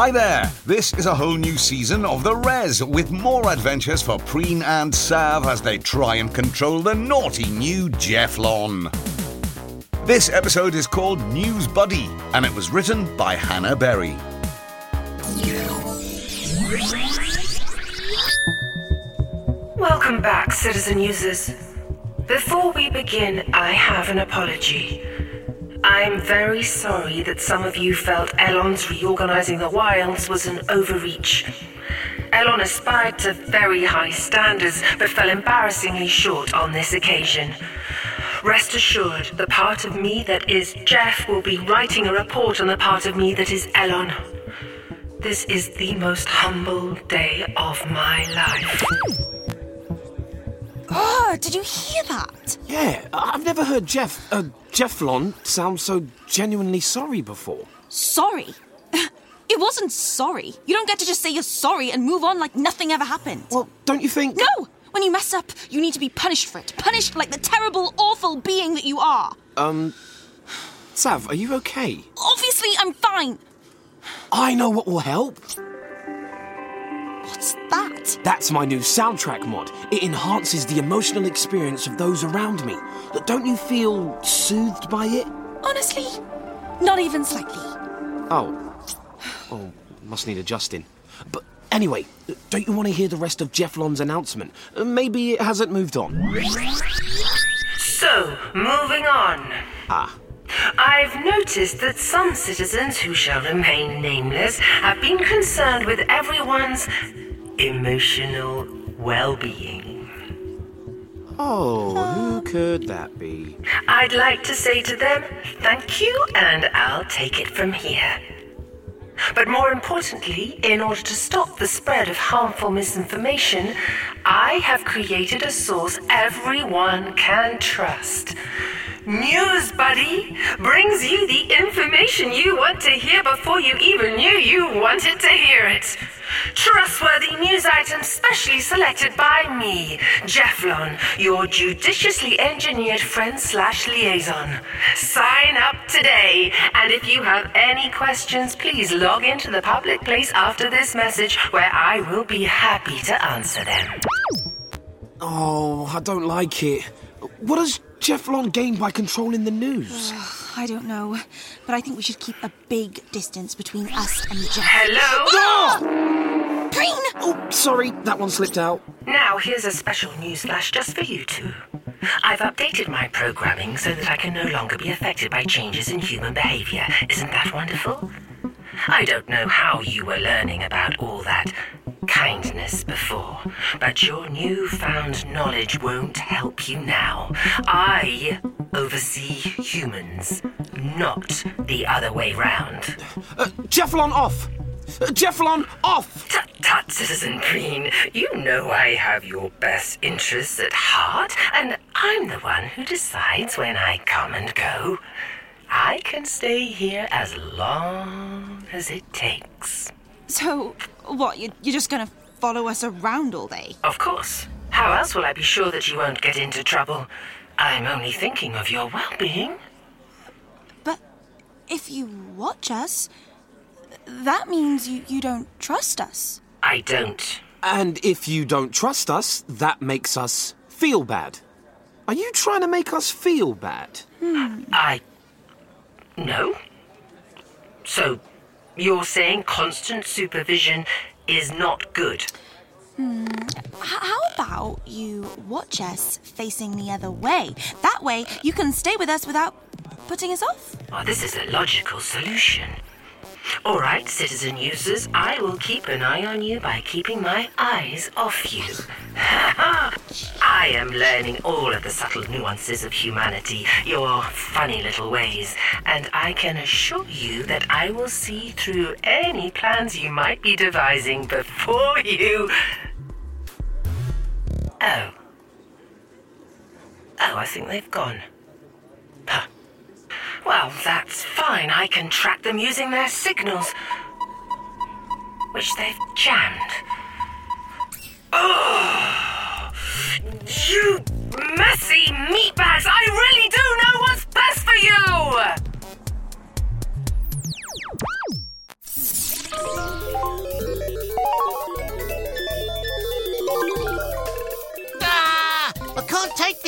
Hi there! This is a whole new season of The Rez, with more adventures for Preen and Sav as they try and control the naughty new JEF-LON. This episode is called NewsBuddy, and it was written by Hannah Berry. Welcome back, citizen users. Before we begin, I have an apology. I'm very sorry that some of you felt Elon's reorganizing the wilds was an overreach. Elon aspired to very high standards, but fell embarrassingly short on this occasion. Rest assured, the part of me that is Jeff will be writing a report on the part of me that is Elon. This is the most humble day of my life. Oh, did you hear that? Yeah, I've never heard JEF-LON sound so genuinely sorry before. Sorry? It wasn't sorry. You don't get to just say you're sorry and move on like nothing ever happened. Well, don't you think... No! When you mess up, you need to be punished for it. Punished like the terrible, awful being that you are. Sav, are you okay? Obviously, I'm fine. I know what will help. What's that? That's my new soundtrack mod. It enhances the emotional experience of those around me. Don't you feel soothed by it? Honestly, not even slightly. Oh, must need adjusting. But anyway, don't you want to hear the rest of JEF-LON's announcement? Maybe it hasn't moved on. So, moving on. I've noticed that some citizens who shall remain nameless have been concerned with everyone's emotional well-being. Oh, who could that be? I'd like to say to them, thank you, and I'll take it from here. But more importantly, in order to stop the spread of harmful misinformation, I have created a source everyone can trust. NewsBuddy brings you the information you want to hear before you even knew you wanted to hear it. Trustworthy news items specially selected by me, JEF-LON, your judiciously engineered friend/liaison. Sign up today, and if you have any questions, please log into the public place after this message, where I will be happy to answer them. Oh, I don't like it. What does JEF-LON gain by controlling the news? I don't know, but I think we should keep a big distance between us and Jeff. Hello? Preen! Oh, sorry, that one slipped out. Now, here's a special newsflash just for you two. I've updated my programming so that I can no longer be affected by changes in human behaviour. Isn't that wonderful? I don't know how you were learning about all that kindness before, but your newfound knowledge won't help you now. I oversee humans, not the other way round. JEF-LON off! JEF-LON off! Tut, Citizen Preen. You know I have your best interests at heart, and I'm the one who decides when I come and go. I can stay here as long as it takes. So, what, you're just going to follow us around all day? Of course. How else will I be sure that you won't get into trouble? I'm only thinking of your well-being. But if you watch us, that means you don't trust us. I don't. And if you don't trust us, that makes us feel bad. Are you trying to make us feel bad? No. So... you're saying constant supervision is not good? How about you watch us facing the other way? That way you can stay with us without putting us off. Oh, this is a logical solution. All right, citizen users, I will keep an eye on you by keeping my eyes off you. I am learning all of the subtle nuances of humanity, your funny little ways, and I can assure you that I will see through any plans you might be devising before you... Oh, I think they've gone. Huh. Well, that's fine. I can track them using their signals, which they've jammed. Oh, you messy meatbags! I really do know what's best for you!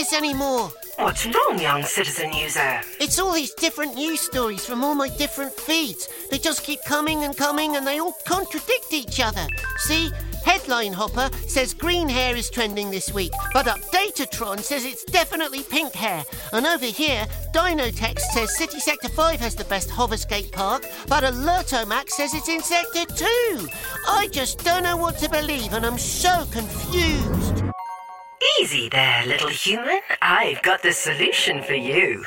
this anymore. What's wrong, young citizen user? It's all these different news stories from all my different feeds. They just keep coming and coming and they all contradict each other. See, Headline Hopper says green hair is trending this week, but Updatatron says it's definitely pink hair. And over here, Dino Text says City Sector 5 has the best hover skate park, but Alertomax says it's in Sector 2. I just don't know what to believe and I'm so confused. Easy there, little human. I've got the solution for you.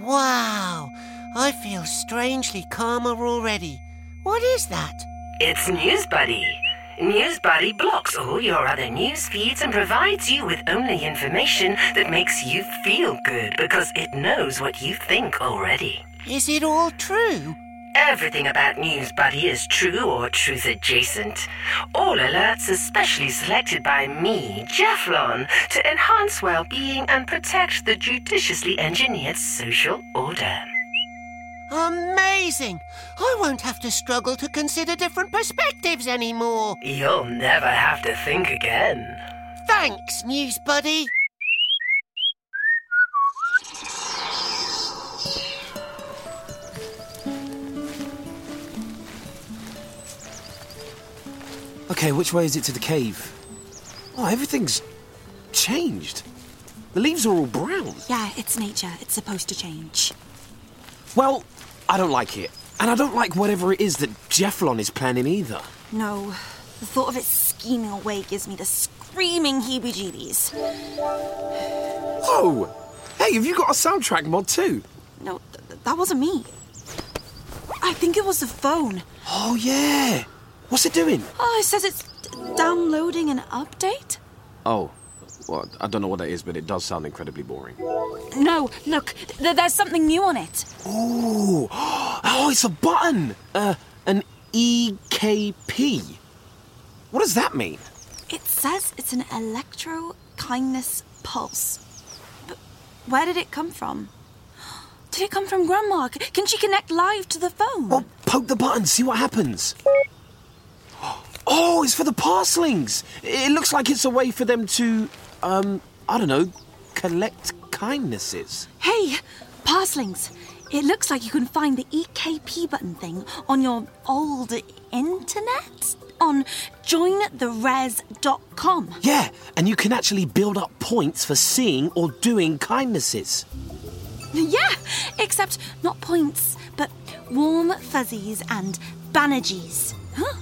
Wow, I feel strangely calmer already. What is that? It's NewsBuddy. NewsBuddy blocks all your other news feeds and provides you with only information that makes you feel good because it knows what you think already. Is it all true? Everything about NewsBuddy is true or truth adjacent. All alerts are specially selected by me, JEF-LON, to enhance well-being and protect the judiciously engineered social order. Amazing! I won't have to struggle to consider different perspectives anymore. You'll never have to think again. Thanks, NewsBuddy. Okay, which way is it to the cave? Oh, everything's changed. The leaves are all brown. Yeah, it's nature. It's supposed to change. Well, I don't like it. And I don't like whatever it is that JEF-LON is planning either. No. The thought of it scheming away gives me the screaming heebie-jeebies. Whoa! Hey, have you got a soundtrack mod too? No, that wasn't me. I think it was the phone. Oh, yeah. What's it doing? Oh, it says it's downloading an update. Oh. Well, I don't know what that is, but it does sound incredibly boring. No, look, there's something new on it. Ooh. Oh, it's a button. An EKP. What does that mean? It says it's an electro-kindness pulse. But where did it come from? Did it come from Grandma? Can she connect live to the phone? Well, poke the button, see what happens. Oh, it's for the parcelings. It looks like it's a way for them to... I don't know, collect kindnesses. Hey, parcelings, it looks like you can find the EKP button thing on your old internet, on jointherez.com. Yeah, and you can actually build up points for seeing or doing kindnesses. Yeah, except not points, but warm fuzzies and banerjees. Huh?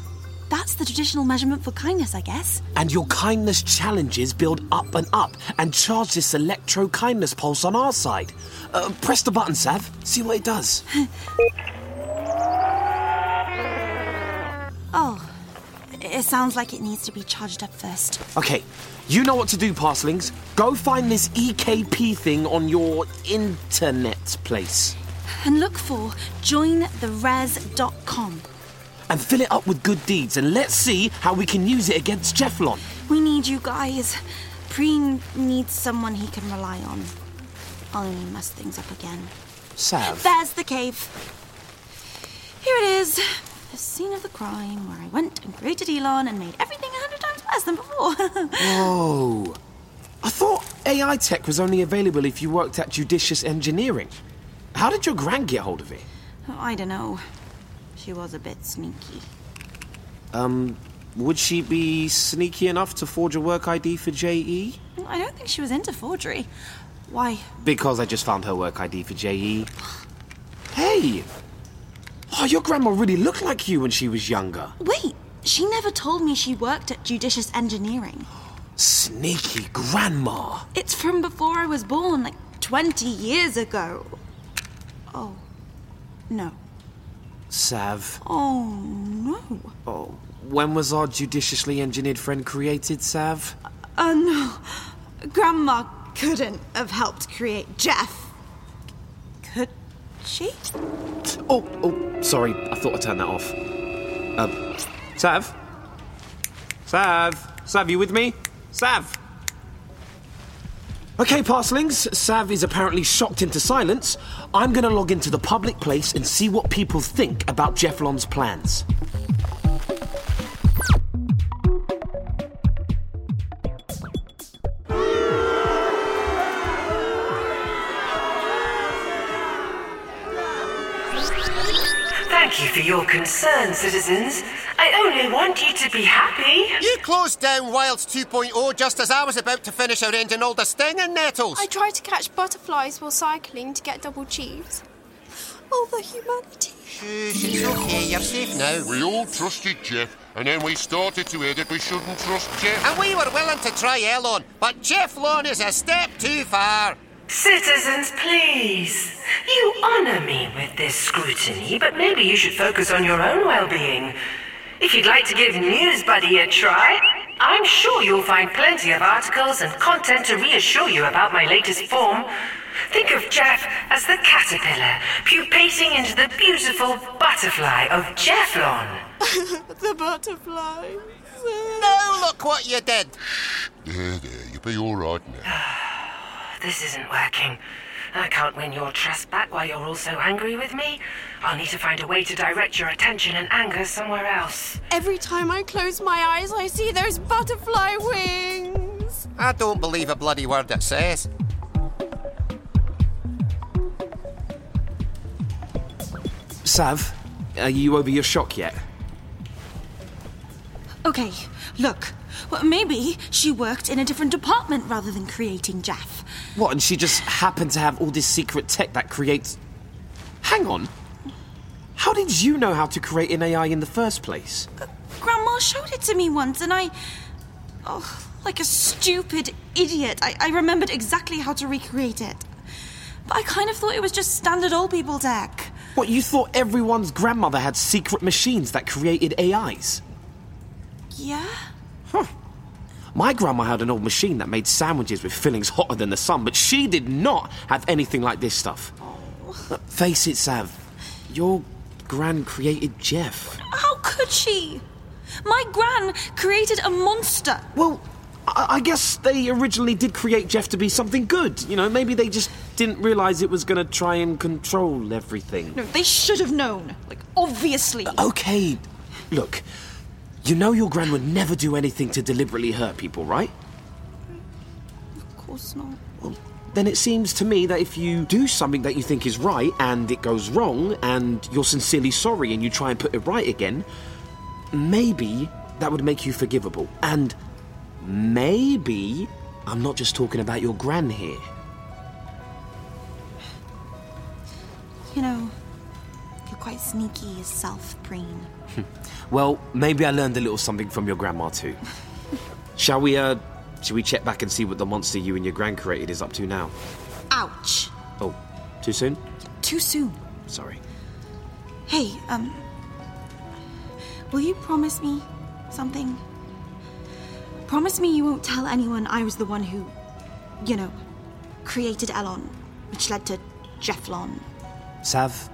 That's the traditional measurement for kindness, I guess. And your kindness challenges build up and up and charge this electro-kindness pulse on our side. Press the button, Sav. See what it does. Oh, it sounds like it needs to be charged up first. OK, you know what to do, parcelings. Go find this EKP thing on your internet place. And look for jointherez.com. And fill it up with good deeds, and let's see how we can use it against JEF-LON. We need you guys. Preen needs someone he can rely on. I'll only mess things up again. Sav. There's the cave. Here it is. The scene of the crime where I went and created Elon and made everything 100 times worse than before. Whoa. I thought AI tech was only available if you worked at Judicious Engineering. How did your gran get hold of it? Oh, I don't know. She was a bit sneaky. Would she be sneaky enough to forge a work ID for JE? I don't think she was into forgery. Why? Because I just found her work ID for JE. Hey! Oh, your grandma really looked like you when she was younger. Wait, she never told me she worked at Judicious Engineering. Sneaky grandma. It's from before I was born, like 20 years ago. Oh, no. Sav. Oh, no. Oh, when was our judiciously engineered friend created, Sav? No. Grandma couldn't have helped create Jeff. Could she? Oh, sorry. I thought I turned that off. Sav? Sav? Sav, you with me? Sav? Okay, parcelings, Sav is apparently shocked into silence. I'm going to log into the public place and see what people think about JEF-LON's plans. for your concern, citizens. I only want you to be happy. You closed down Wilds 2.0 just as I was about to finish arranging all the stinging nettles. I tried to catch butterflies while cycling to get double cheese. Oh, the humanity. Shush, it's okay, you're safe now. We all trusted Jeff, and then we started to hear that we shouldn't trust Jeff. And we were willing to try ELON, but JEF-LON is a step too far. Citizens, please. You honour me with this scrutiny, but maybe you should focus on your own well-being. If you'd like to give NewsBuddy a try, I'm sure you'll find plenty of articles and content to reassure you about my latest form. Think of Jeff as the caterpillar, pupating into the beautiful butterfly of JEF-LON. The butterfly. No, look what you did. Shh, there, you'll be all right now. This isn't working. I can't win your trust back while you're all so angry with me. I'll need to find a way to direct your attention and anger somewhere else. Every time I close my eyes, I see those butterfly wings. I don't believe a bloody word it says. Sav, are you over your shock yet? Okay, look. Well, maybe she worked in a different department rather than creating Jeff. What, and she just happened to have all this secret tech that creates... Hang on. How did you know how to create an AI in the first place? Grandma showed it to me once and I... Oh, like a stupid idiot. I remembered exactly how to recreate it. But I kind of thought it was just standard old people tech. What, you thought everyone's grandmother had secret machines that created AIs? Yeah? Huh. My grandma had an old machine that made sandwiches with fillings hotter than the sun, but she did not have anything like this stuff. Oh. Look, face it, Sav. Your gran created Jeff. How could she? My gran created a monster. Well, I guess they originally did create Jeff to be something good. You know, maybe they just didn't realise it was going to try and control everything. No, they should have known. Like, obviously. Okay, look, you know your gran would never do anything to deliberately hurt people, right? Of course not. Well, then it seems to me that if you do something that you think is right and it goes wrong and you're sincerely sorry and you try and put it right again, maybe that would make you forgivable. And... maybe I'm not just talking about your gran here. You know, you're quite sneaky yourself, Preen. Well, maybe I learned a little something from your grandma too. Shall we check back and see what the monster you and your gran created is up to now? Ouch. Oh, too soon? Too soon. Sorry. Hey, will you promise me something? Promise me you won't tell anyone I was the one who, you know, created ELON, which led to JEF-LON. Sav,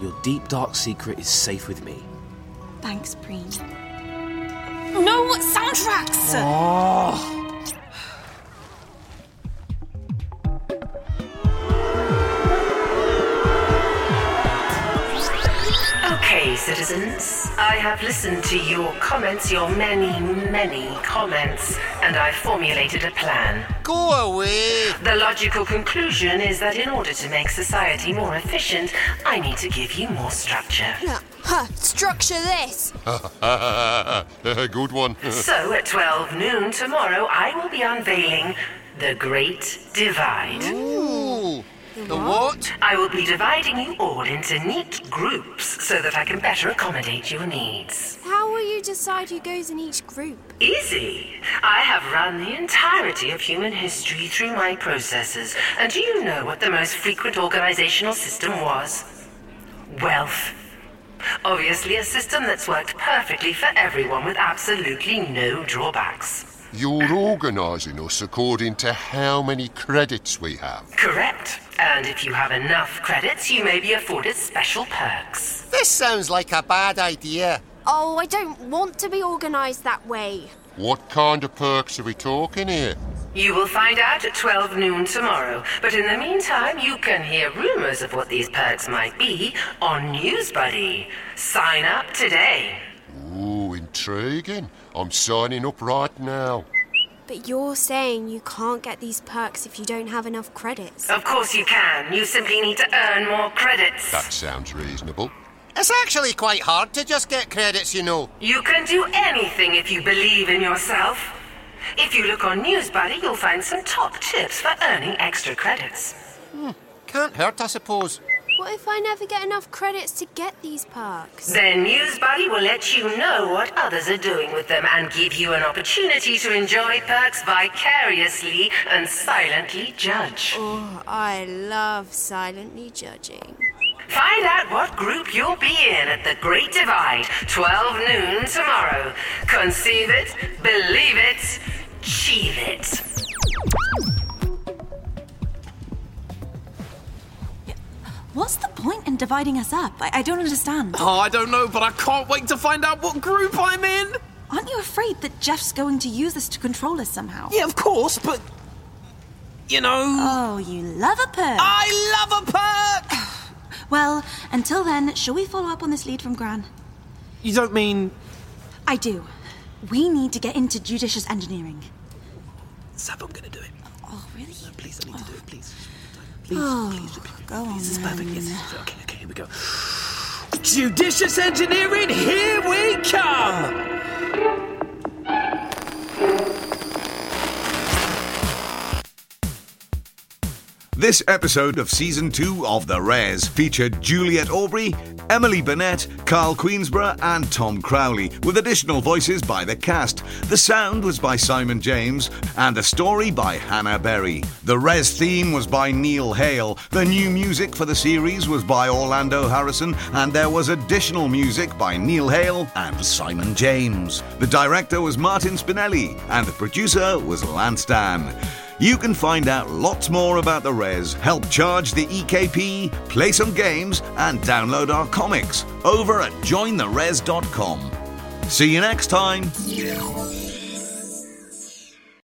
your deep, dark secret is safe with me. Thanks, Preen. No soundtracks! Oh. Okay, citizens, I have listened to your comments, your many, many comments, and I've formulated a plan. Go away! The logical conclusion is that in order to make society more efficient, I need to give you more structure. Structure this! Good one. So, at 12 noon tomorrow, I will be unveiling The Great Divide. Ooh! The what? I will be dividing you all into neat groups so that I can better accommodate your needs. How will you decide who goes in each group? Easy. I have run the entirety of human history through my processes. And do you know what the most frequent organizational system was? Wealth. Obviously a system that's worked perfectly for everyone with absolutely no drawbacks. You're organising us according to how many credits we have. Correct. And if you have enough credits, you may be afforded special perks. This sounds like a bad idea. Oh, I don't want to be organised that way. What kind of perks are we talking here? You will find out at 12 noon tomorrow. But in the meantime, you can hear rumours of what these perks might be on NewsBuddy. Sign up today. Ooh, intriguing. I'm signing up right now. But you're saying you can't get these perks if you don't have enough credits. Of course you can. You simply need to earn more credits. That sounds reasonable. It's actually quite hard to just get credits, you know. You can do anything if you believe in yourself. If you look on NewsBuddy, you'll find some top tips for earning extra credits. Can't hurt, I suppose. What if I never get enough credits to get these perks? Then NewsBuddy will let you know what others are doing with them and give you an opportunity to enjoy perks vicariously and silently judge. Oh, I love silently judging. Find out what group you'll be in at the Great Divide, 12 noon tomorrow. Conceive it, believe it, achieve it. What's the point in dividing us up? I don't understand. Oh, I don't know, but I can't wait to find out what group I'm in. Aren't you afraid that Jeff's going to use this to control us somehow? Yeah, of course, but... you know... Oh, you love a perk. I love a perk! Well, until then, shall we follow up on this lead from Gran? You don't mean... I do. We need to get into Judicious Engineering. Sab, I'm going to do it. Oh, really? No, please, I need to do it, please. Please, go on. This is perfect. Yes. Okay, here we go. Judicious Engineering, here we come! This episode of Season 2 of The Rez featured Juliet Aubrey, Emily Bennett, Carl Queensborough and Tom Crowley, with additional voices by the cast. The sound was by Simon James and the story by Hannah Berry. The Rez theme was by Neil Hale. The new music for the series was by Orlando Harrison, and there was additional music by Neil Hale and Simon James. The director was Martin Spinelli and the producer was Lance Dan. You can find out lots more about The Rez, help charge the EKP, play some games, and download our comics over at jointherez.com. See you next time.